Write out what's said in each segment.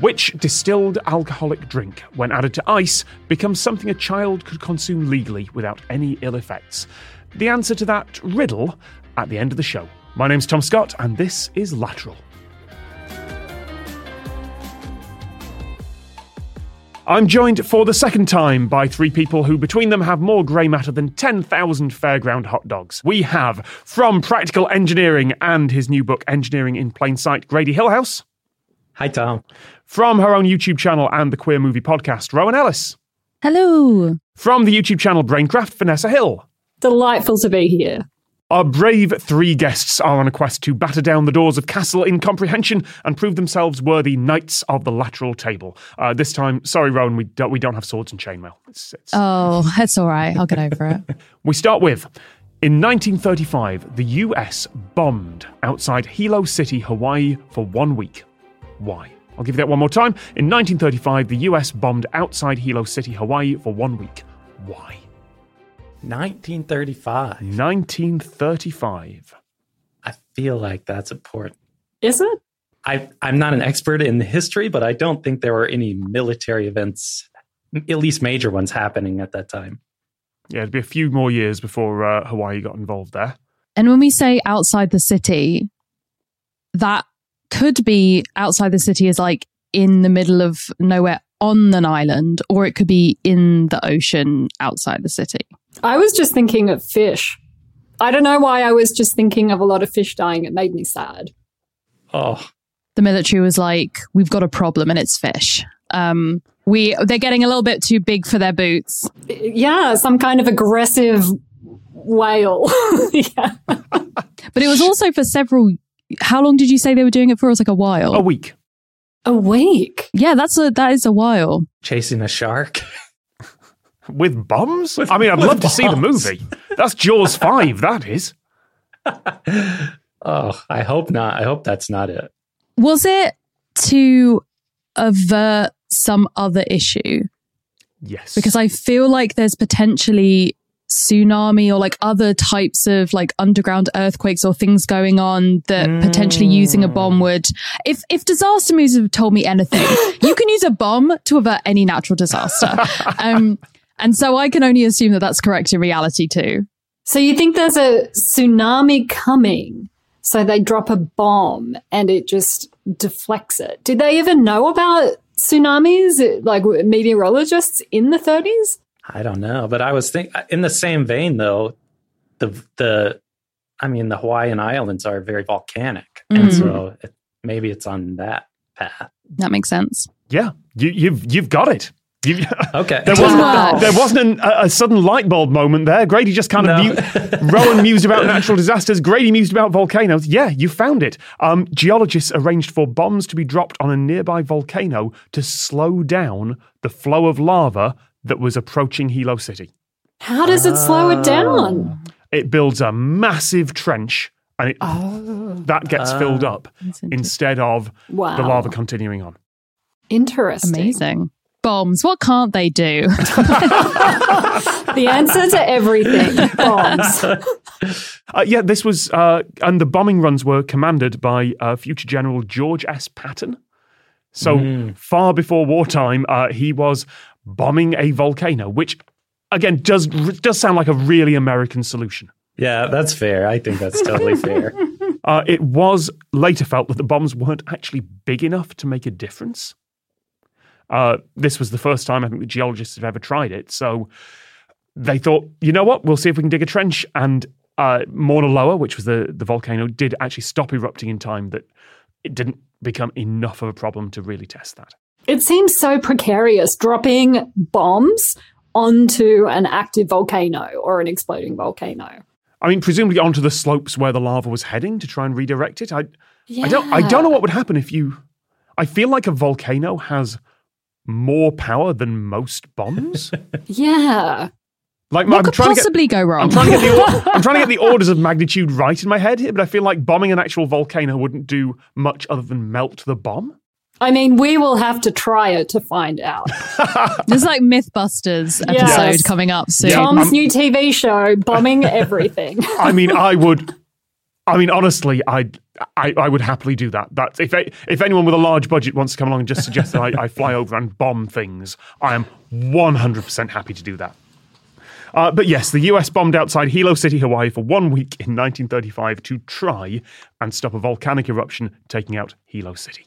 Which distilled alcoholic drink, when added to ice, becomes something a child could consume legally without any ill effects? The answer to that riddle at the end of the show. My name's Tom Scott, and this is Lateral. I'm joined for the second time by three people who between them have more grey matter than 10,000 fairground hot dogs. We have, from Practical Engineering and his new book Engineering in Plain Sight, Grady Hillhouse. Hi, Tom. From her own YouTube channel and the Queer Movie Podcast, Rowan Ellis. Hello. From the YouTube channel BrainCraft, Vanessa Hill. Delightful to be here. Our brave three guests are on a quest to batter down the doors of Castle Incomprehension and prove themselves worthy knights of the lateral table. This time, sorry, Rowan, we don't have swords and chainmail. Oh, that's all right. I'll get over it. We start with, in 1935, the US bombed outside Hilo City, Hawaii for 1 week. Why? I'll give you that one more time. In 1935, the US bombed outside Hilo City, Hawaii for 1 week. Why? 1935. I feel like that's important. Is it? I'm not an expert in the history, but I don't think there were any military events, at least major ones, happening at that time. Yeah, it'd be a few more years before Hawaii got involved there. And when we say outside the city, that could be outside the city as like in the middle of nowhere on an island, or it could be in the ocean outside the city. I was just thinking of fish. I don't know why I was just thinking of a lot of fish dying. It made me sad. Oh. The military was like, we've got a problem and it's fish. They're getting a little bit too big for their boots. Yeah, some kind of aggressive whale. Yeah. But it was also for several... How long did you say they were doing it for? It was like a while. A week? Yeah, that is a while. Chasing a shark. With bums? I'd love to see the movie. That's Jaws 5, that is. Oh, I hope not. I hope that's not it. Was it to avert some other issue? Yes. Because I feel like there's potentially tsunami or like other types of like underground earthquakes or things going on that potentially using a bomb would... If disaster movies have told me anything, you can use a bomb to avert any natural disaster. And so I can only assume that that's correct in reality too. So you think there's a tsunami coming, so they drop a bomb and it just deflects it. Did they even know about tsunamis, like meteorologists in the 30s? I don't know, but I was thinking in the same vein though, the Hawaiian Islands are very volcanic. Mm-hmm. And so maybe it's on that path. That makes sense. Yeah, you've got it. Okay. There wasn't a sudden light bulb moment there. Grady just kind of... Rowan mused about natural disasters. Grady mused about volcanoes. Yeah, you found it. Geologists arranged for bombs to be dropped on a nearby volcano to slow down the flow of lava that was approaching Hilo City. How does it slow it down? It builds a massive trench and that gets filled up instead of the lava continuing on. Interesting. Amazing. Bombs. What can't they do? The answer to everything. Bombs. This was... and the bombing runs were commanded by future General George S. Patton. So far before wartime, he was bombing a volcano, which, again, does sound like a really American solution. Yeah, that's fair. I think that's totally fair. It was later felt that the bombs weren't actually big enough to make a difference. This was the first time I think the geologists have ever tried it. So they thought, you know what, we'll see if we can dig a trench. And Mauna Loa, which was the volcano, did actually stop erupting in time, that it didn't become enough of a problem to really test that. It seems so precarious, dropping bombs onto an active volcano or an exploding volcano. I mean, presumably onto the slopes where the lava was heading to try and redirect it. I don't know what would happen if you... I feel like a volcano has... more power than most bombs? Yeah. Like, what could possibly go wrong? I'm trying to get the orders of magnitude right in my head here, but I feel like bombing an actual volcano wouldn't do much other than melt the bomb. I mean, we will have to try it to find out. There's like Mythbusters episode coming up soon. Tom's new TV show, bombing everything. I mean, I would I mean, honestly, I would happily do that. That's, if anyone with a large budget wants to come along and just suggest that I fly over and bomb things, I am 100% happy to do that. But yes, the US bombed outside Hilo City, Hawaii for 1 week in 1935 to try and stop a volcanic eruption taking out Hilo City.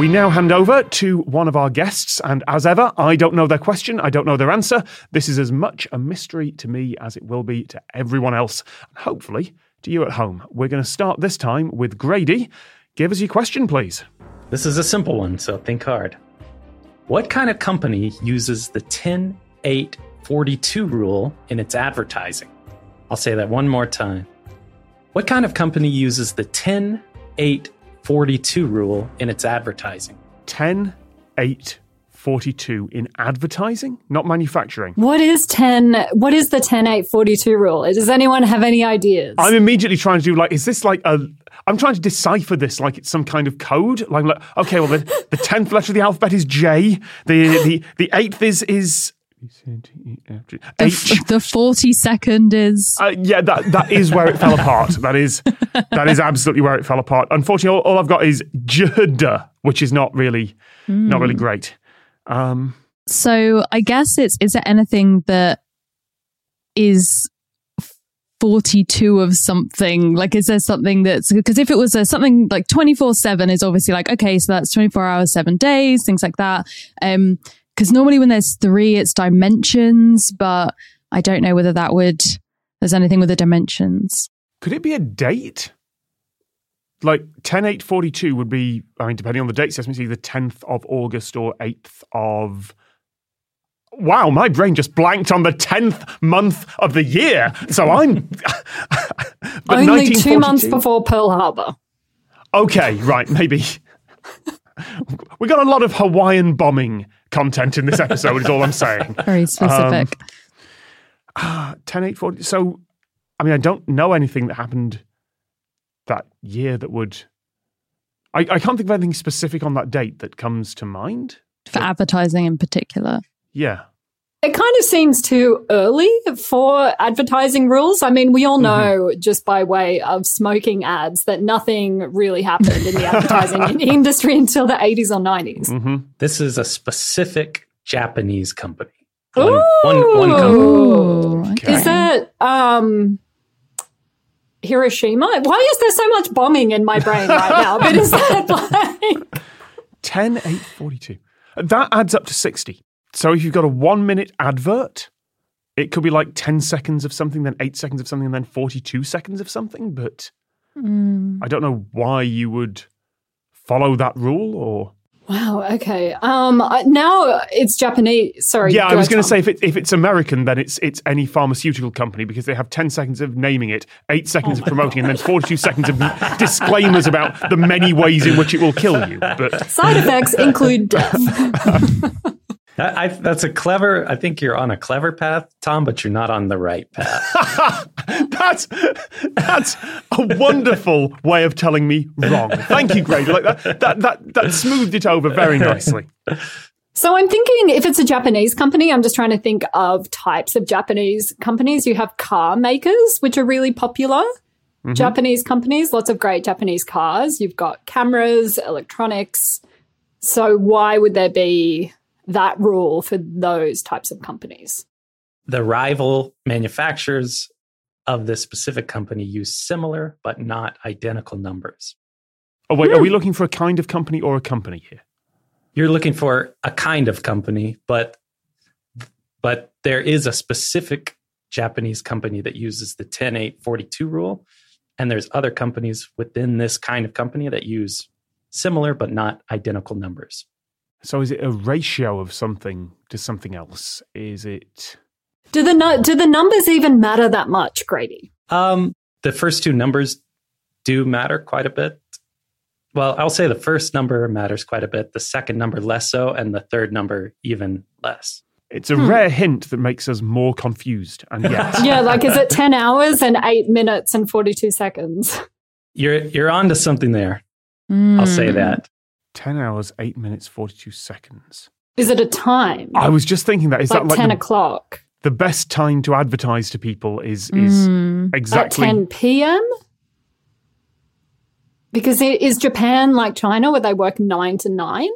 We now hand over to one of our guests, and as ever, I don't know their question, I don't know their answer. This is as much a mystery to me as it will be to everyone else, and hopefully to you at home. We're going to start this time with Grady. Give us your question, please. This is a simple one, so think hard. What kind of company uses the 10-8-42 rule in its advertising? I'll say that one more time. What kind of company uses the 10-8-42 rule in its advertising? 10-8-42 in advertising, not manufacturing. What is the 10-8-42 rule? Does anyone have any ideas? I'm immediately trying to do like, is this like a, I'm trying to decipher this like it's some kind of code. Like okay, well, the 10th letter of the alphabet is J. The 8th is the 42nd is yeah, that is where it fell apart. That is absolutely where it fell apart. Unfortunately, all I've got is Jda, which is not really great. So I guess is there anything that is 42 of something? Like, is there something that's, because if it was something like 24/7 is obviously like, okay, so that's 24 hours, 7 days, things like that. Because normally when there's 3, it's dimensions, but I don't know whether there's anything with the dimensions. Could it be a date? Like 10-8-42 would be, I mean, depending on the date system, it's either 10th of August or 8th of... Wow, my brain just blanked on the 10th month of the year. So I'm... Only 2 months before Pearl Harbor. Okay, right, maybe. We got a lot of Hawaiian bombing content in this episode is all I'm saying. Very specific. 10-8-40. So, I mean, I don't know anything that happened that year that would... I can't think of anything specific on that date that comes to mind. For advertising in particular. Yeah. It kind of seems too early for advertising rules. I mean, we all know just by way of smoking ads that nothing really happened in the advertising industry until the 80s or 90s. Mm-hmm. This is a specific Japanese company. One company. Okay. Is that Hiroshima? Why is there so much bombing in my brain right now? But is that like... 10-8-42. That adds up to 60. So if you've got a 1-minute advert, it could be like 10 seconds of something, then 8 seconds of something, and then 42 seconds of something. But I don't know why you would follow that rule or... Wow, okay. Now it's Japanese. Sorry. Yeah, I was going to say if it's American, then it's any pharmaceutical company because they have 10 seconds of naming it, 8 seconds of promoting it, and then 42 seconds of disclaimers about the many ways in which it will kill you. But side effects include death. That's a clever... I think you're on a clever path, Tom, but you're not on the right path. That's a wonderful way of telling me wrong. Thank you, Grady. Like that smoothed it over very nicely. So I'm thinking if it's a Japanese company, I'm just trying to think of types of Japanese companies. You have car makers, which are really popular. Mm-hmm. Japanese companies, lots of great Japanese cars. You've got cameras, electronics. So why would there be... that rule for those types of companies? The rival manufacturers of this specific company use similar but not identical numbers. Oh, wait, are we looking for a kind of company or a company here? You're looking for a kind of company, but there is a specific Japanese company that uses the 10-8-42 rule, and there's other companies within this kind of company that use similar but not identical numbers. So is it a ratio of something to something else? Is it... Do the numbers even matter that much, Grady? The first two numbers do matter quite a bit. Well, I'll say the first number matters quite a bit, the second number less so, and the third number even less. It's a rare hint that makes us more confused. And yes. Yeah, like is it 10 hours and 8 minutes and 42 seconds? You're on to something there. I'll say that. 10 hours, 8 minutes, 42 seconds. Is it a time? I was just thinking that. Is like that like 10 o'clock? The best time to advertise to people is exactly... At 10 p.m.? Because is Japan like China where they work 9 to 9?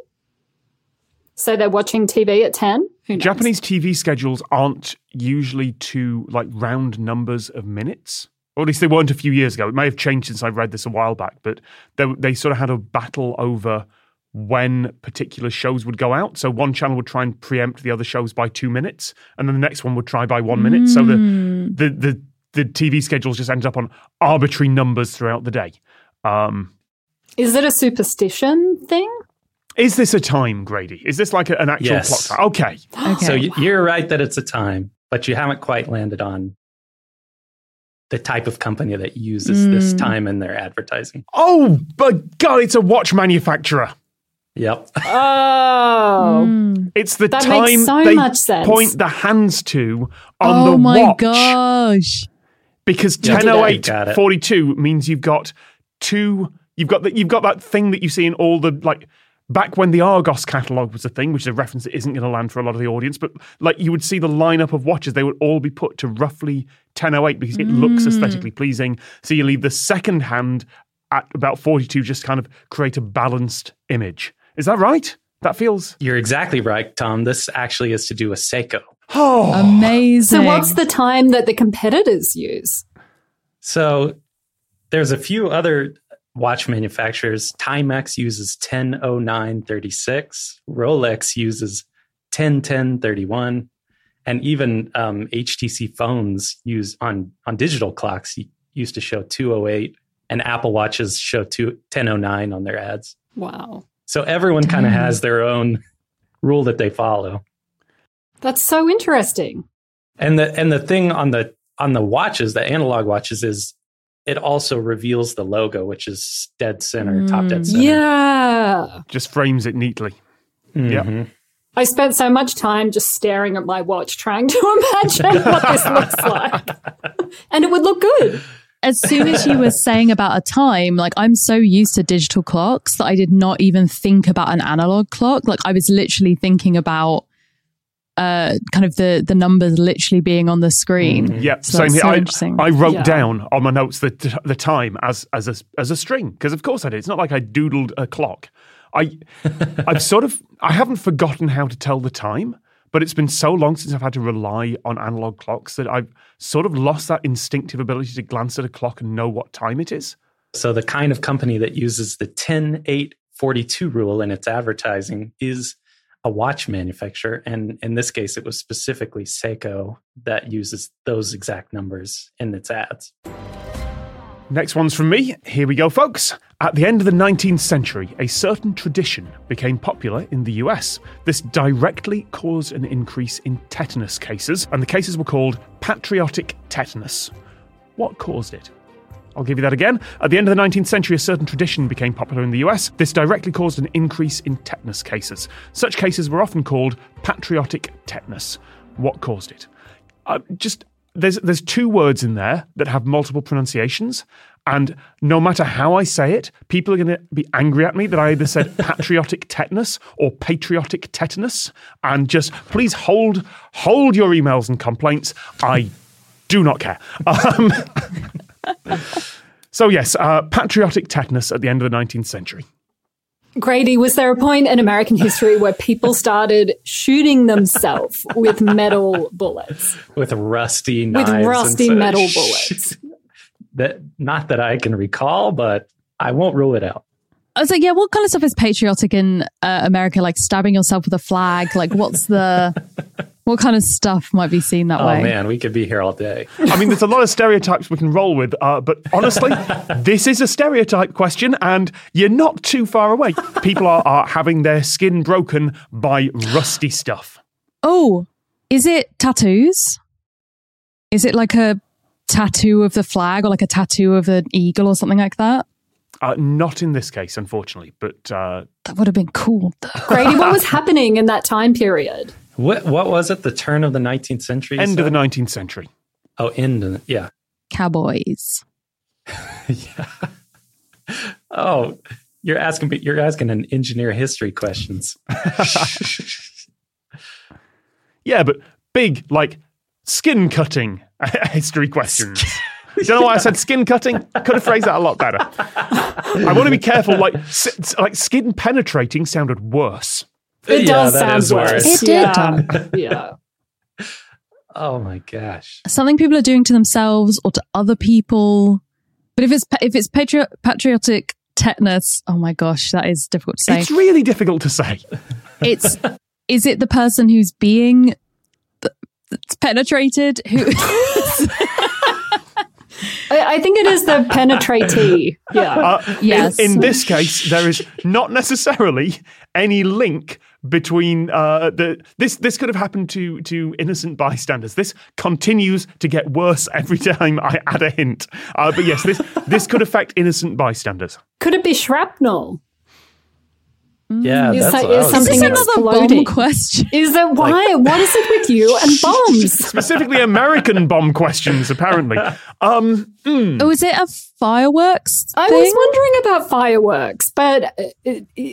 So they're watching TV at 10? Who knows? Japanese TV schedules aren't usually to like round numbers of minutes. Or at least they weren't a few years ago. It may have changed since I read this a while back, but they sort of had a battle over when particular shows would go out. So one channel would try and preempt the other shows by 2 minutes, and then the next one would try by 1 minute. So the TV schedules just ended up on arbitrary numbers throughout the day. Is it a superstition thing? Is this a time, Grady? Is this like an actual clock? Okay. So you're right that it's a time, but you haven't quite landed on the type of company that uses this time in their advertising. Oh, but God, it's a watch manufacturer. Yep. Oh. It's the that time makes so they much sense. Point the hands to on the watch. Oh, my gosh. Because 10:08:42 means you've got that thing that you see in all the, like, back when the Argos catalogue was a thing, which is a reference that isn't going to land for a lot of the audience, but like you would see the lineup of watches, they would all be put to roughly 10:08 because it looks aesthetically pleasing. So you leave the second hand at about 42, just kind of create a balanced image. Is that right? That feels... You're exactly right, Tom. This actually is to do with Seiko. Oh, amazing. So what's the time that the competitors use? So there's a few other watch manufacturers. Timex uses 10:09:36. Rolex uses 10:10:31. And even HTC phones use on digital clocks used to show 2:08. And Apple watches show 10:09 on their ads. Wow. So everyone kind of has their own rule that they follow. That's so interesting. And the thing on the watches, the analog watches, is it also reveals the logo, which is dead center, top dead center. Yeah. Just frames it neatly. Mm-hmm. Yeah. I spent so much time just staring at my watch trying to imagine what this looks like. And it would look good. As soon as you were saying about a time, like I'm so used to digital clocks that I did not even think about an analog clock. Like I was literally thinking about kind of the numbers literally being on the screen. Yeah, so same here. So I wrote down on my notes the time as a string because of course I did. It's not like I doodled a clock. I haven't forgotten how to tell the time. But it's been so long since I've had to rely on analog clocks that I've sort of lost that instinctive ability to glance at a clock and know what time it is. So the kind of company that uses the 10:08:42 rule in its advertising is a watch manufacturer. And in this case, it was specifically Seiko that uses those exact numbers in its ads. Next one's from me. Here we go, folks. At the end of the 19th century, a certain tradition became popular in the US. This directly caused an increase in tetanus cases, and the cases were called patriotic tetanus. What caused it? I'll give you that again. At the end of the 19th century, a certain tradition became popular in the US. This directly caused an increase in tetanus cases. Such cases were often called patriotic tetanus. What caused it? There's two words in there that have multiple pronunciations, and no matter how I say it, people are going to be angry at me that I either said patriotic tetanus or patriotic tetanus, and just please hold your emails and complaints. I do not care. So yes, patriotic tetanus at the end of the 19th century. Grady, was there a point in American history where people started shooting themselves with metal bullets? With rusty knives. With rusty metal bullets. Not that I can recall, but I won't rule it out. I was like, yeah, what kind of stuff is patriotic in America? Like stabbing yourself with a flag? Like what kind of stuff might be seen that way? Oh man, we could be here all day. I mean, there's a lot of stereotypes we can roll with, but honestly, this is a stereotype question and you're not too far away. People are having their skin broken by rusty stuff. Oh, is it tattoos? Is it like a tattoo of the flag or like a tattoo of an eagle or something like that? Not in this case, unfortunately, but... that would have been cool. Grady, what was happening in that time period? What was it? The turn of the 19th century? End of the 19th century. Oh, yeah. Cowboys. Yeah. Oh, you're asking an engineer history questions. Yeah, but big, like, skin-cutting history questions. Don't know why I said skin cutting. Could have phrased that a lot better. I want to be careful. Like skin penetrating sounded worse. It does sound worse. It did, Tom. Yeah. Oh my gosh. Something people are doing to themselves or to other people. But if it's patriotic tetanus, oh my gosh, that is difficult to say. It's really difficult to say. Is it the person who's being penetrated? Who? I think it is the penetratee. Yeah. Yes. In this case, there is not necessarily any link between this could have happened to innocent bystanders. This continues to get worse every time I add a hint. But yes, this could affect innocent bystanders. Could it be shrapnel? Yeah, that's something exploding. Bomb question. Is that why? What is it with you and bombs? Specifically, American bomb questions. Apparently, Oh, is it a fireworks thing? I was wondering about fireworks, but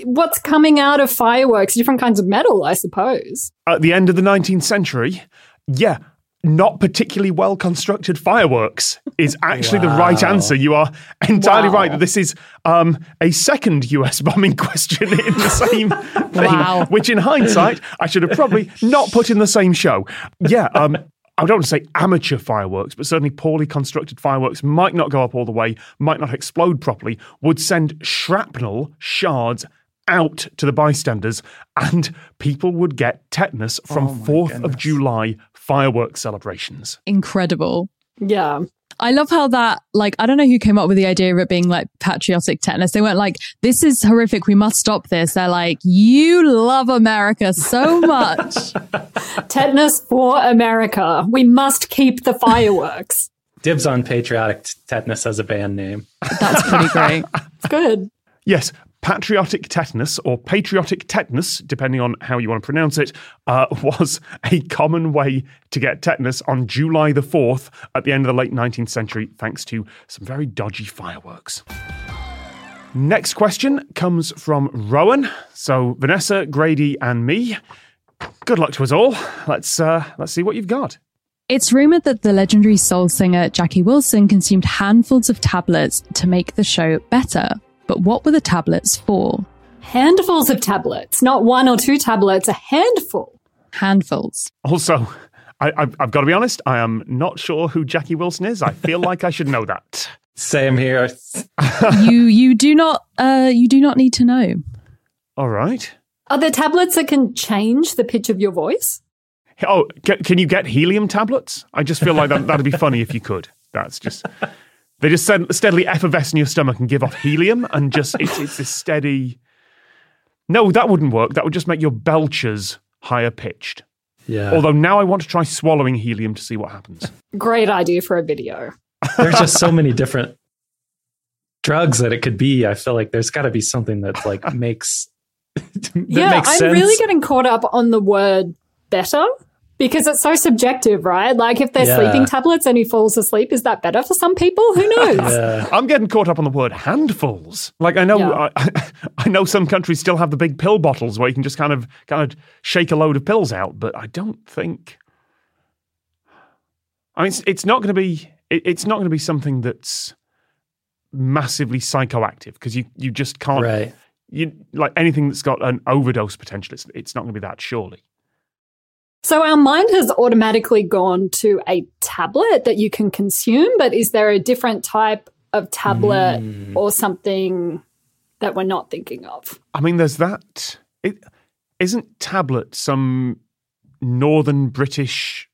what's coming out of fireworks? Different kinds of metal, I suppose. At the end of the 19th century, yeah, not particularly well constructed fireworks is actually the right answer. You are entirely right that this is a second US bombing question in the same thing, which in hindsight, I should have probably not put in the same show. Yeah, I don't want to say amateur fireworks, but certainly poorly constructed fireworks might not go up all the way, might not explode properly, would send shrapnel shards out to the bystanders, and people would get tetanus from 4th of July fireworks celebrations. Incredible. Yeah. I love how that, I don't know who came up with the idea of it being patriotic tetanus. They weren't like, this is horrific, we must stop this. They're like, you love America so much. Tetanus for America. We must keep the fireworks. Dibs on patriotic tetanus as a band name. That's pretty great. It's good. Yes. Patriotic tetanus, or patriotic tetanus, depending on how you want to pronounce it, was a common way to get tetanus on July the 4th at the end of the late 19th century, thanks to some very dodgy fireworks. Next question comes from Rowan. So Vanessa, Grady, and me. Good luck to us all. Let's see what you've got. It's rumoured that the legendary soul singer Jackie Wilson consumed handfuls of tablets to make the show better. But what were the tablets for? Handfuls of tablets, not one or two tablets, a handful. Handfuls. Also, I've got to be honest, I am not sure who Jackie Wilson is. I feel like I should know that. Same here. You do not need to know. All right. Are there tablets that can change the pitch of your voice? Oh, can you get helium tablets? I just feel like that'd be funny if you could. That's just... They just steadily effervesce in your stomach and give off helium and just, it's a steady... No, that wouldn't work. That would just make your belchers higher pitched. Yeah. Although now I want to try swallowing helium to see what happens. Great idea for a video. There's just so many different drugs that it could be. I feel like there's got to be something that makes sense. I'm really getting caught up on the word better. Because it's so subjective, right? If they're sleeping tablets and he falls asleep, is that better for some people? Who knows? Yeah. I'm getting caught up on the word handfuls. I know, yeah. I know some countries still have the big pill bottles where you can just kind of shake a load of pills out, but I don't think. I mean, it's not going to be something that's massively psychoactive because you just can't. Right. Anything that's got an overdose potential, it's not going to be that, surely. So our mind has automatically gone to a tablet that you can consume, but is there a different type of tablet or something that we're not thinking of? I mean, there's that. Isn't tablet some northern British,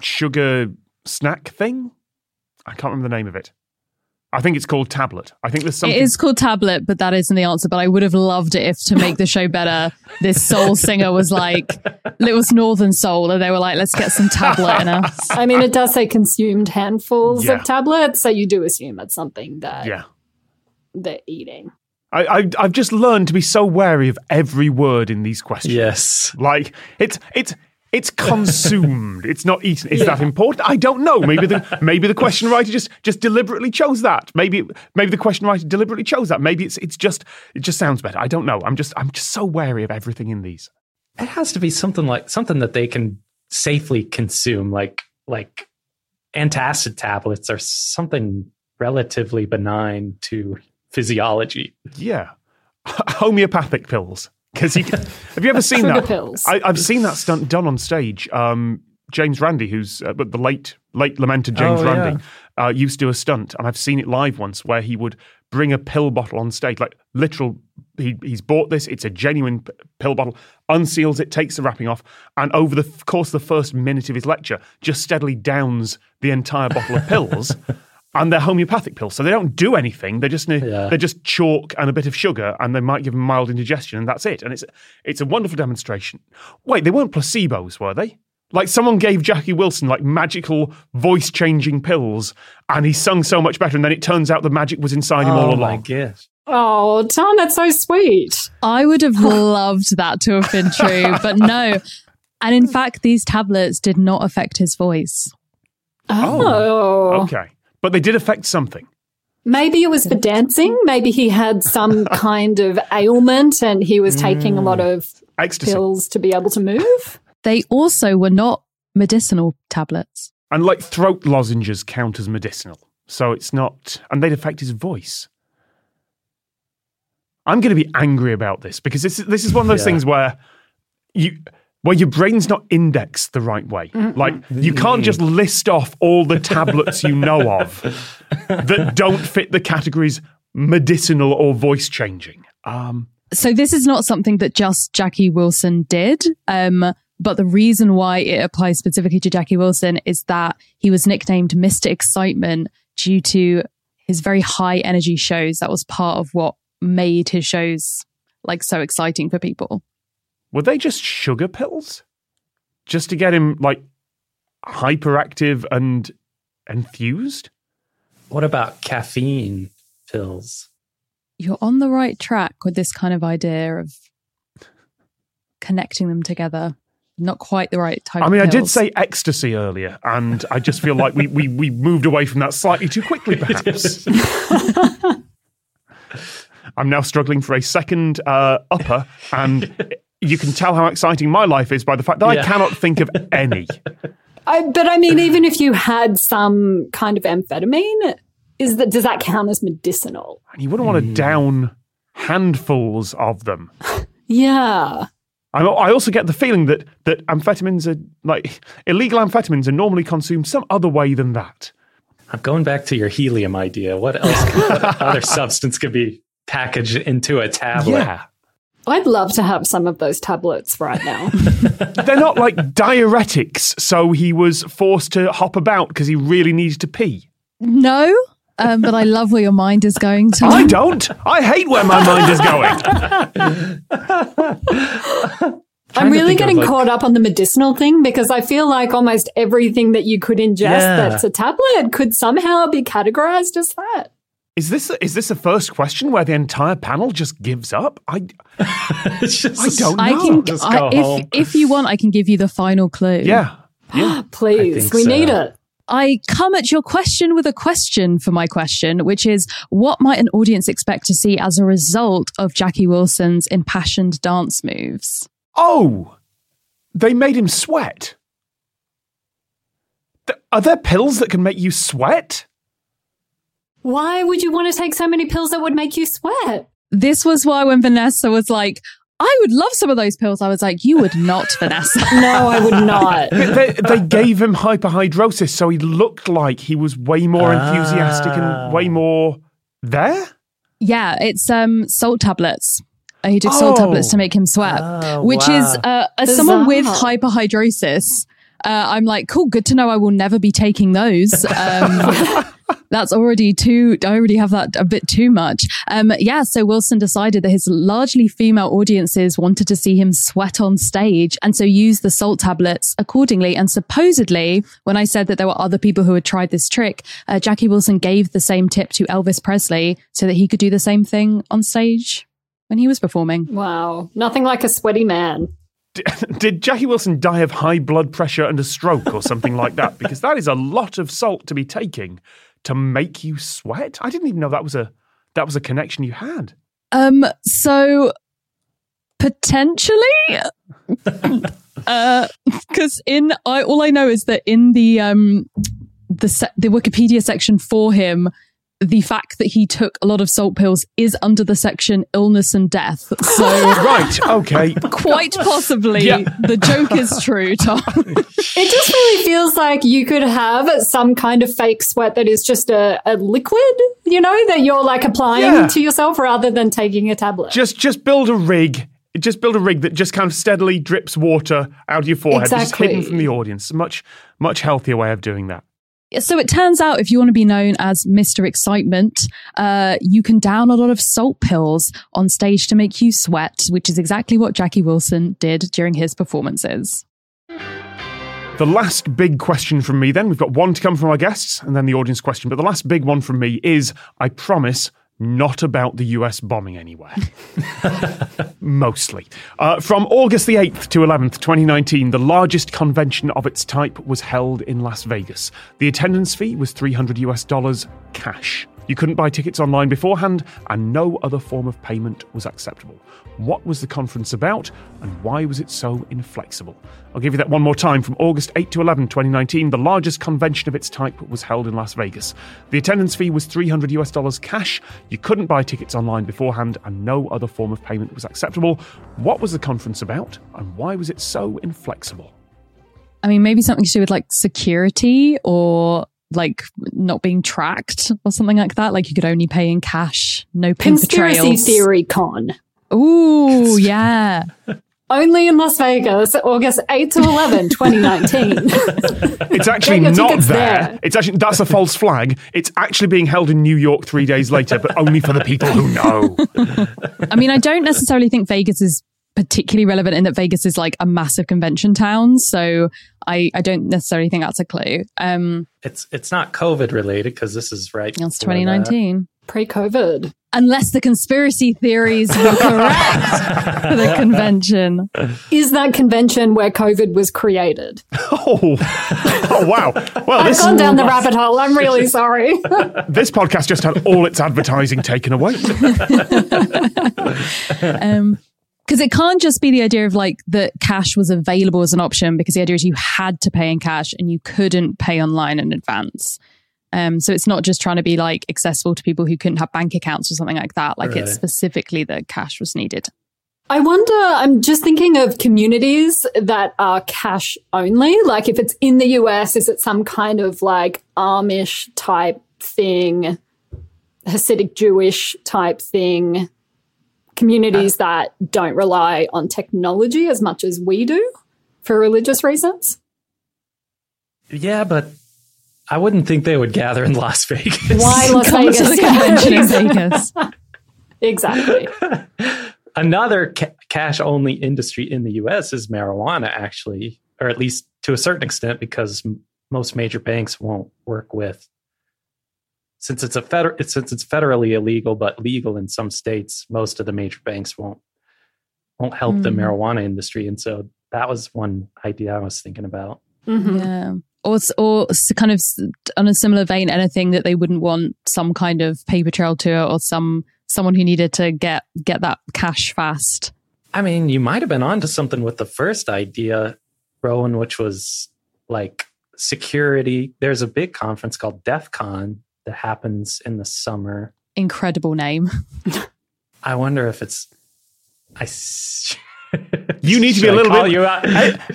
sugar snack thing? I can't remember the name of it. I think it's called tablet. I think there's something. It is called tablet, but that isn't the answer. But I would have loved it if, to make the show better, this soul singer was it was Northern Soul, and they were like, let's get some tablet in us. I mean, it does say consumed handfuls of tablets, so you do assume it's something that they're eating. I've just learned to be so wary of every word in these questions. Yes. It's consumed. It's not eaten. Is that important? I don't know. Maybe the question writer just deliberately chose that. Maybe the question writer deliberately chose that. Maybe it just sounds better. I don't know. I'm just so wary of everything in these. It has to be something that they can safely consume, like antacid tablets or something relatively benign to physiology. Yeah. Homeopathic pills. Because have you ever seen that? Pills. I've seen that stunt done on stage. James Randi, who's the late lamented James Randi, used to do a stunt, and I've seen it live once where he would bring a pill bottle on stage, like literal. He's bought this; it's a genuine pill bottle. Unseals it, takes the wrapping off, and over the course of the first minute of his lecture, just steadily downs the entire bottle of pills. And they're homeopathic pills, so they don't do anything. They're just they're just chalk and a bit of sugar, and they might give them mild indigestion, and that's it. And it's a wonderful demonstration. Wait, they weren't placebos, were they? Like, someone gave Jackie Wilson, like, magical voice-changing pills, and he sung so much better, and then it turns out the magic was inside him all along. Oh, my gosh. Oh, Tom, that's so sweet. I would have loved that to have been true, but no. And in fact, these tablets did not affect his voice. Oh. Okay. But they did affect something. Maybe it was for dancing. Maybe he had some kind of ailment, and he was taking a lot of ecstasy pills to be able to move. They also were not medicinal tablets. And like throat lozenges count as medicinal. So it's not... And they'd affect his voice. I'm going to be angry about this because this is one of those things where your brain's not indexed the right way. Mm-mm. Like, you can't just list off all the tablets you know of that don't fit the categories medicinal or voice-changing. So this is not something that just Jackie Wilson did. But the reason why it applies specifically to Jackie Wilson is that he was nicknamed Mr. Excitement due to his very high energy shows. That was part of what made his shows like so exciting for people. Were they just sugar pills? Just to get him like hyperactive and enthused? What about caffeine pills? You're on the right track with this kind of idea of connecting them together. Not quite the right type of pills. I did say ecstasy earlier, and I just feel like we moved away from that slightly too quickly, perhaps. I'm now struggling for a second upper, and you can tell how exciting my life is by the fact that I cannot think of any. But even if you had some kind of amphetamine, does that count as medicinal? And you wouldn't want to down handfuls of them. Yeah. I also get the feeling that amphetamines are, like, illegal amphetamines are normally consumed some other way than that. I'm going back to your helium idea. What else? What other substance could be packaged into a tablet? Yeah. I'd love to have some of those tablets right now. They're not like diuretics, so he was forced to hop about because he really needed to pee. No, but I love where your mind is going to. I don't. I hate where my mind is going. I'm really getting caught up on the medicinal thing because I feel like almost everything that you could ingest that's a tablet could somehow be categorized as that. Is this the first question where the entire panel just gives up? I don't know. If you want, I can give you the final clue. Yeah. Please, we need it. I come at your question with a question for my question, which is, what might an audience expect to see as a result of Jackie Wilson's impassioned dance moves? Oh, they made him sweat. Are there pills that can make you sweat? Why would you want to take so many pills that would make you sweat? This was why when Vanessa was like, I would love some of those pills, I was like, you would not, Vanessa. No, I would not. They gave him hyperhidrosis, so he looked like he was way more enthusiastic and way more there? Yeah, it's salt tablets. He took salt tablets to make him sweat, which is, as someone with hyperhidrosis, I'm like, cool, good to know I will never be taking those. That's already too, I already have that a bit too much. So Wilson decided that his largely female audiences wanted to see him sweat on stage and so used the salt tablets accordingly. And supposedly, when I said that there were other people who had tried this trick, Jackie Wilson gave the same tip to Elvis Presley so that he could do the same thing on stage when he was performing. Wow. Nothing like a sweaty man. Did Jackie Wilson die of high blood pressure and a stroke or something like that? Because that is a lot of salt to be taking to make you sweat. I didn't even know that was a connection you had. So potentially, because all I know is that in the Wikipedia section for him, the fact that he took a lot of salt pills is under the section illness and death. So right, okay. Quite possibly the joke is true, Tom. It just really feels like you could have some kind of fake sweat that is just a liquid, you know, that you're like applying to yourself rather than taking a tablet. Just build a rig. Just build a rig that just kind of steadily drips water out of your forehead. Exactly. Just hidden from the audience. Much, much healthier way of doing that. So it turns out if you want to be known as Mr. Excitement, you can down a lot of salt pills on stage to make you sweat, which is exactly what Jackie Wilson did during his performances. The last big question from me then, we've got one to come from our guests and then the audience question, but the last big one from me is, I promise, not about the US bombing anywhere. Mostly. From August the 8th to 11th, 2019, the largest convention of its type was held in Las Vegas. The attendance fee was $300 cash. You couldn't buy tickets online beforehand, and no other form of payment was acceptable. What was the conference about, and why was it so inflexible? I'll give you that one more time. From August 8 to 11, 2019, the largest convention of its type was held in Las Vegas. The attendance fee was $300 cash. You couldn't buy tickets online beforehand, and no other form of payment was acceptable. What was the conference about, and why was it so inflexible? I mean, maybe something to do with like security or like not being tracked or something like that. Like you could only pay in cash, no paper trails. Conspiracy theory con. Ooh, yeah. Only in Las Vegas, August 8 to 11, 2019. It's actually not there. It's actually, that's a false flag. It's actually being held in New York 3 days later, but only for the people who know. I mean, I don't necessarily think Vegas is particularly relevant in that Vegas is like a massive convention town. So I don't necessarily think that's a clue. It's not COVID related because this is right. It's 2019. Pre-COVID. Unless the conspiracy theories were correct for the convention. Is that convention where COVID was created? Oh wow. Well, I've gone down the rabbit hole. I'm really sorry. This podcast just had all its advertising taken away. Because it can't just be the idea of like that cash was available as an option, because the idea is you had to pay in cash and you couldn't pay online in advance. So it's not just trying to be like accessible to people who couldn't have bank accounts or something like that. Like it's specifically that cash was needed. I wonder, I'm just thinking of communities that are cash only. Like if it's in the US, is it some kind of like Amish type thing, Hasidic Jewish type thing? Communities that don't rely on technology as much as we do for religious reasons? Yeah, but I wouldn't think they would gather in Las Vegas. Why Las Vegas? Convention in Vegas. Exactly. Another cash-only industry in the U.S. is marijuana, actually, or at least to a certain extent, because most major banks won't work with. Since it's since it's federally illegal but legal in some states, most of the major banks won't help the marijuana industry, and so that was one idea I was thinking about. Mm-hmm. Yeah, or kind of on a similar vein, anything that they wouldn't want some kind of paper trail to, or someone who needed to get that cash fast. I mean, you might have been onto something with the first idea, Rowan, which was like security. There's a big conference called DEF CON that happens in the summer. Incredible name. I wonder if it's... You need to be a little bit... You out?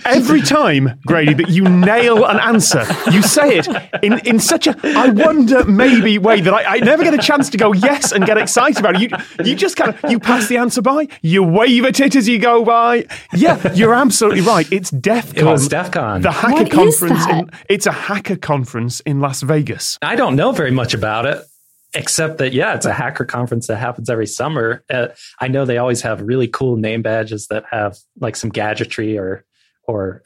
Every time, Grady, that you nail an answer, you say it in such a I wonder maybe way that I never get a chance to go yes and get excited about it. You just kind of... You pass the answer by, you wave at it as you go by. Yeah, you're absolutely right. It's DEF CON. It was DEF CON. The hacker what conference. It's a hacker conference in Las Vegas. I don't know very much about it. Except that, yeah, it's a hacker conference that happens every summer. I know they always have really cool name badges that have like some gadgetry or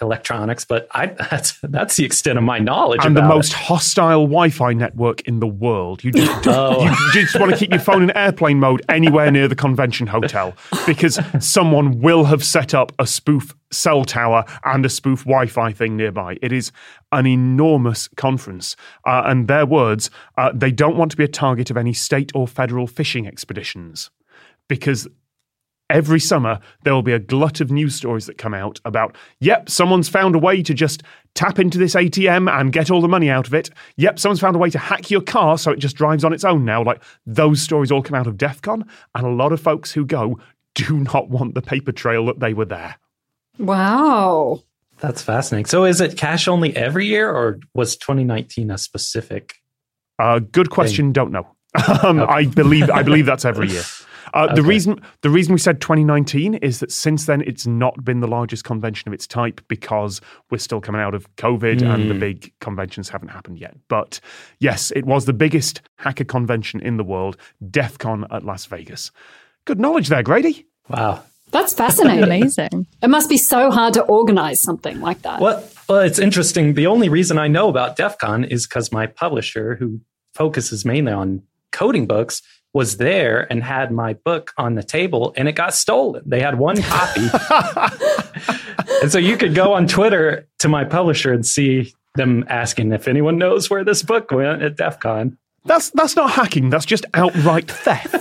electronics, but that's the extent of my knowledge. And the most hostile Wi-Fi network in the world. You just, you just want to keep your phone in airplane mode anywhere near the convention hotel, because someone will have set up a spoof cell tower and a spoof Wi-Fi thing nearby. It is an enormous conference. And their words, they don't want to be a target of any state or federal fishing expeditions, because every summer, there will be a glut of news stories that come out about, yep, someone's found a way to just tap into this ATM and get all the money out of it. Yep, someone's found a way to hack your car so it just drives on its own now. Like, those stories all come out of DEF CON, and a lot of folks who go do not want the paper trail that they were there. Wow. That's fascinating. So is it cash only every year, or was 2019 a specific good question. Thing? Don't know. Okay. I believe that's every year. Okay. The reason we said 2019 is that since then it's not been the largest convention of its type because we're still coming out of COVID and the big conventions haven't happened yet. But yes, it was the biggest hacker convention in the world, DEF CON at Las Vegas. Good knowledge there, Grady. Wow. That's fascinating. Amazing. It must be so hard to organize something like that. Well, it's interesting. The only reason I know about DEF CON is because my publisher, who focuses mainly on coding books, was there and had my book on the table, and it got stolen. They had one copy. And so you could go on Twitter to my publisher and see them asking if anyone knows where this book went at DEF CON. That's not hacking. That's just outright theft.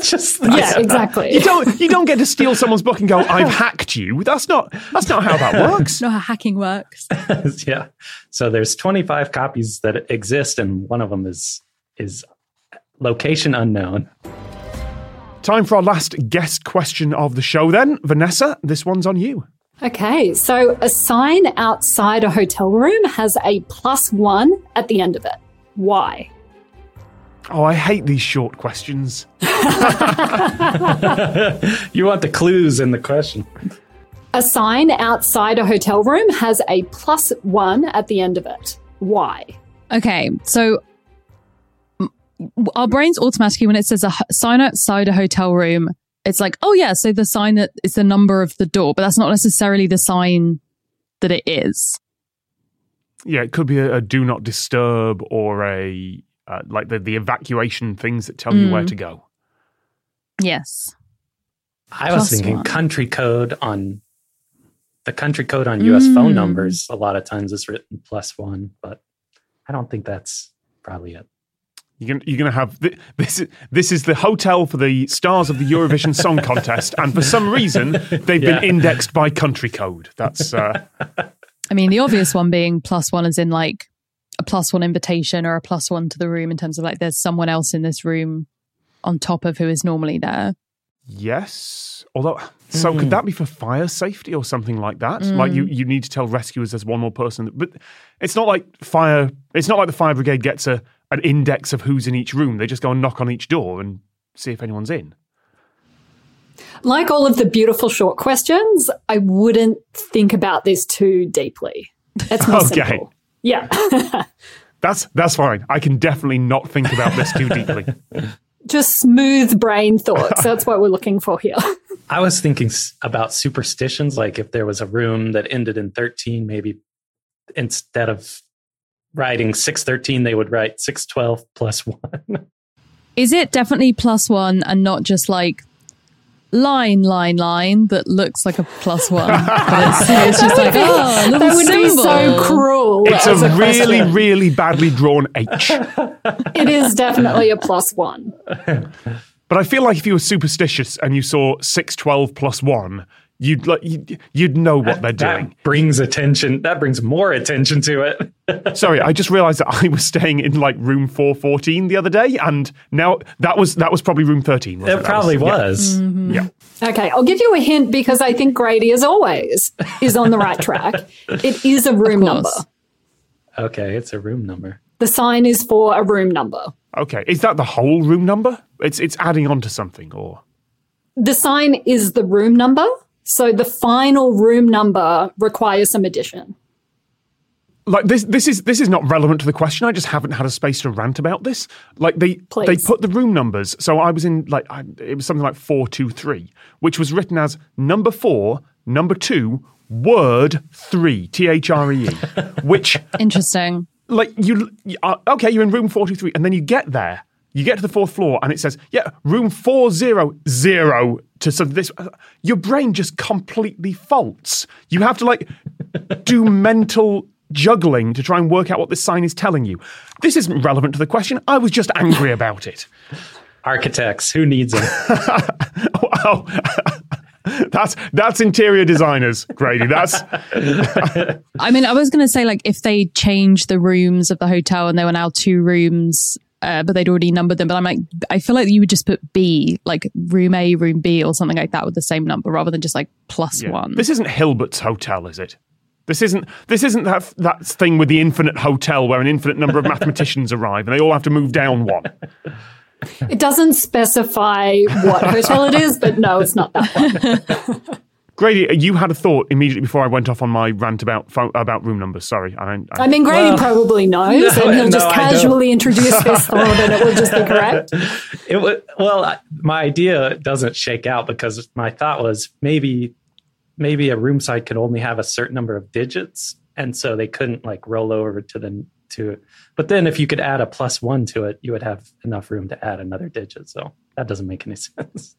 Exactly. You don't get to steal someone's book and go, "I've hacked you." That's not how that works. Not how hacking works. Yeah. So there's 25 copies that exist, and one of them is location unknown. Time for our last guest question of the show. Then, Vanessa, this one's on you. Okay. So a sign outside a hotel room has a +1 at the end of it. Why? Oh, I hate these short questions. You want the clues in the question. A sign outside a hotel room has a +1 at the end of it. Why? Okay, so our brains automatically, when it says a sign outside a hotel room, it's like, oh yeah, so the sign that is the number of the door, but that's not necessarily the sign that it is. Yeah, it could be a do not disturb or a... like the evacuation things that tell you where to go. Yes. I was thinking country code on US phone numbers. A lot of times it's written +1, but I don't think that's probably it. You're going to have this is the hotel for the stars of the Eurovision Song Contest, and for some reason they've been indexed by country code. That's I mean, the obvious one being +1 as in like a +1 invitation or a +1 to the room in terms of like there's someone else in this room on top of who is normally there. Yes. Although, so could that be for fire safety or something like that? Like you need to tell rescuers there's one more person. But it's not like fire. It's not like the fire brigade gets an index of who's in each room. They just go and knock on each door and see if anyone's in. Like all of the beautiful short questions, I wouldn't think about this too deeply. It's more simple. Yeah. That's fine. I can definitely not think about this too deeply. Just smooth brain thoughts. That's what we're looking for here. I was thinking about superstitions, like if there was a room that ended in 13, maybe instead of writing 613, they would write 612 +1. Is it definitely +1 and not just like line that looks like a +1? It's just like, oh, that would be so cruel. It's a really, really badly drawn H. It is definitely a +1. But I feel like if you were superstitious and you saw 612 +1, you'd know what they're doing. That brings more attention to it. Sorry, I just realised that I was staying in like room 414 the other day, and now that was probably room 13. It probably was. Yeah. Mm-hmm. Yeah. Okay, I'll give you a hint because I think Grady, as always, is on the right track. It is a room number. Okay, it's a room number. The sign is for a room number. Okay, is that the whole room number? It's adding on to something, or the sign is the room number. So the final room number requires some addition. Like this is not relevant to the question. I just haven't had a space to rant about this. Like they put the room numbers. So I was in like it was something like 423, which was written as number 4, number 2, word 3, THREE, which interesting. Like you're in room 423, and then you get there. You get to the 4th floor and it says, yeah, room 400 to something. This, your brain just completely faults. You have to like do mental juggling to try and work out what this sign is telling you. This isn't relevant to the question. I was just angry about it. Architects, who needs them? Oh, That's interior designers, Grady. That's. I mean, I was going to say, like, if they changed the rooms of the hotel and there were now two rooms, but they'd already numbered them. But I'm like, I feel like you would just put B, like room A, room B, or something like that with the same number, rather than just like plus one. This isn't Hilbert's Hotel, is it? This isn't that thing with the infinite hotel where an infinite number of mathematicians arrive and they all have to move down one. It doesn't specify what hotel it is, but no, it's not that one. Grady, you had a thought immediately before I went off on my rant about room numbers. Sorry. I mean, Grady probably knows, and he'll just casually introduce this thought and it will just be correct. My idea doesn't shake out because my thought was maybe a room site could only have a certain number of digits, and so they couldn't like roll over to it. But then if you could add a plus one to it, you would have enough room to add another digit. So that doesn't make any sense.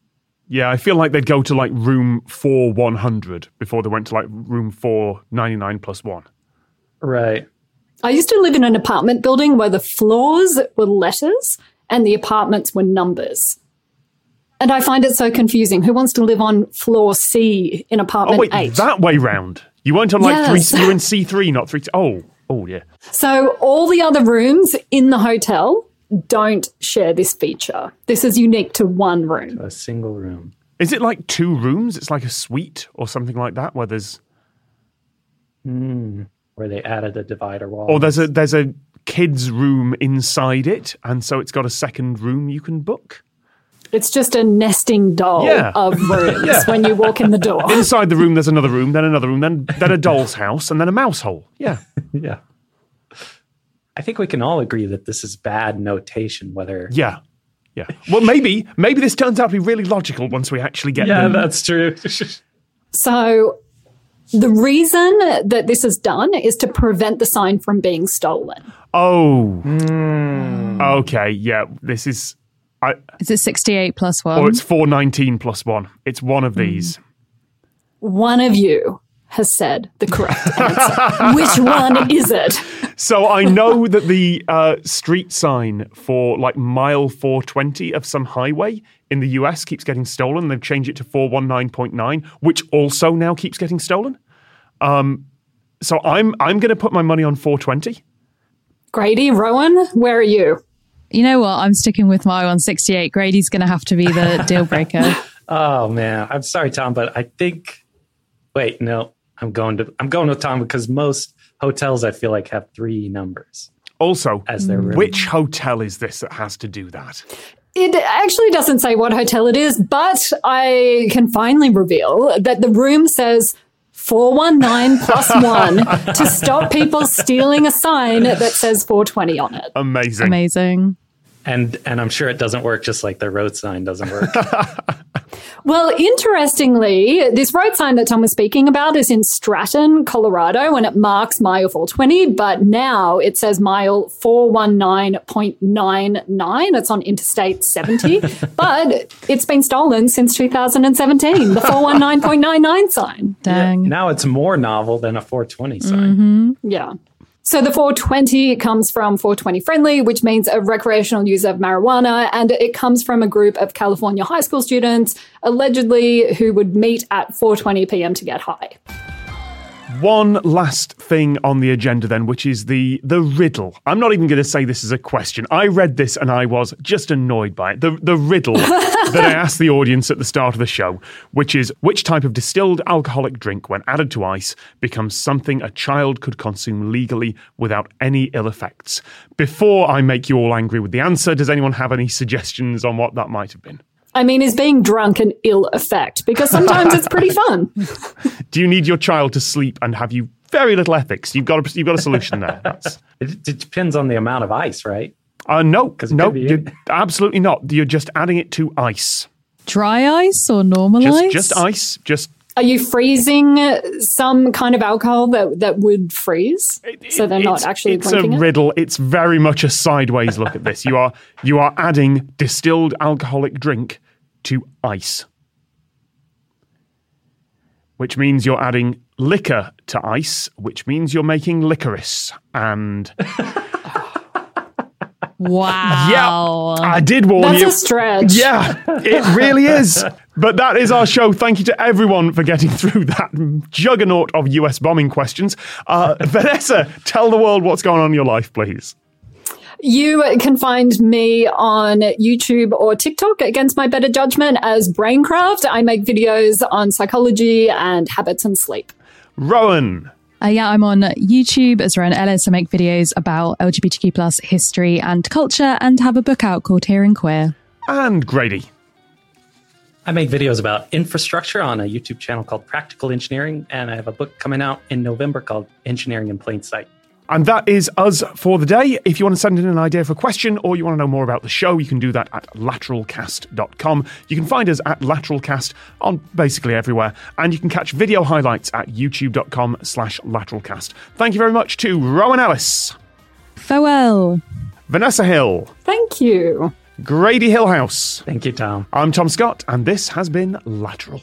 Yeah, I feel like they'd go to like room 4100 before they went to like room 499 plus one. Right. I used to live in an apartment building where the floors were letters and the apartments were numbers. And I find it so confusing. Who wants to live on floor C in apartment 8? That way round. You weren't on like three, you were in C3, not 3. Oh, yeah. So all the other rooms in the hotel don't share this feature. This is unique to one room. A single room. Is it like two rooms? It's like a suite or something like that where there's... where they added a divider wall. Or there's a kid's room inside it, and so it's got a second room you can book. It's just a nesting doll of rooms when you walk in the door. Inside the room, there's another room, then a doll's house, and then a mouse hole. Yeah. Yeah. I think we can all agree that this is bad notation, whether... Yeah. Yeah. Well, maybe this turns out to be really logical once we actually get there. Yeah, that's true. So the reason that this is done is to prevent the sign from being stolen. Oh. Mm. Okay, yeah. This is... is it 68 plus one? Or it's 419 plus one. It's one of these. One of you has said the correct answer. Which one is it? So I know that the street sign for like mile 420 of some highway in the US keeps getting stolen. They've changed it to 419.9, which also now keeps getting stolen. So I'm going to put my money on 420. Grady, Rowan, where are you? You know what? I'm sticking with my 168. Grady's going to have to be the deal breaker. Oh man, I'm sorry, Tom, but I think. Wait, no, I'm going with Tom because most hotels I feel like have three numbers. Also, as their room. Which hotel is this that has to do that? It actually doesn't say what hotel it is, but I can finally reveal that the room says 419 plus one to stop people stealing a sign that says 420 on it. Amazing. And I'm sure it doesn't work just like the road sign doesn't work. Well, interestingly, this road sign that Tom was speaking about is in Stratton, Colorado, and it marks mile 420, but now it says mile 419.99. It's on Interstate 70, but it's been stolen since 2017, the 419.99 sign. Dang. Yeah, now it's more novel than a 420 sign. Mm-hmm. Yeah. So the 420 comes from 420 friendly, which means a recreational user of marijuana. And it comes from a group of California high school students, allegedly, who would meet at 4:20 p.m. to get high. One last thing on the agenda then, which is the riddle. I'm not even going to say this is a question. I read this and I was just annoyed by it. The riddle that I asked the audience at the start of the show, which is which type of distilled alcoholic drink, when added to ice, becomes something a child could consume legally without any ill effects? Before I make you all angry with the answer, does anyone have any suggestions on what that might have been? I mean, is being drunk an ill effect? Because sometimes it's pretty fun. Do you need your child to sleep and have you very little ethics? You've got a solution there. It depends on the amount of ice, right? No, absolutely not. You're just adding it to ice. Dry ice or normal ice? Just ice. Just. Are you freezing some kind of alcohol that would freeze? So they're not actually drinking it? It's a riddle. It's very much a sideways look at this. You are adding distilled alcoholic drink to ice, which means you're adding liquor to ice, which means you're making licorice. And Wow. Yeah, I did warn you. That's a stretch. Yeah, it really is. But that is our show. Thank you to everyone for getting through that juggernaut of US bombing questions. Vanessa, tell the world what's going on in your life, please. You can find me on YouTube or TikTok, against my better judgment, as BrainCraft. I make videos on psychology and habits and sleep. Rowan. Yeah, I'm on YouTube as Rowan Ellis. I make videos about LGBTQ plus history and culture and have a book out called Hearing Queer. And Grady. I make videos about infrastructure on a YouTube channel called Practical Engineering, and I have a book coming out in November called Engineering in Plain Sight. And that is us for the day. If you want to send in an idea for a question or you want to know more about the show, you can do that at lateralcast.com. You can find us at lateralcast on basically everywhere. And you can catch video highlights at youtube.com/lateralcast. Thank you very much to Rowan Ellis. Farewell. Vanessa Hill. Thank you. Grady Hillhouse. Thank you, Tom. I'm Tom Scott, and this has been Lateral.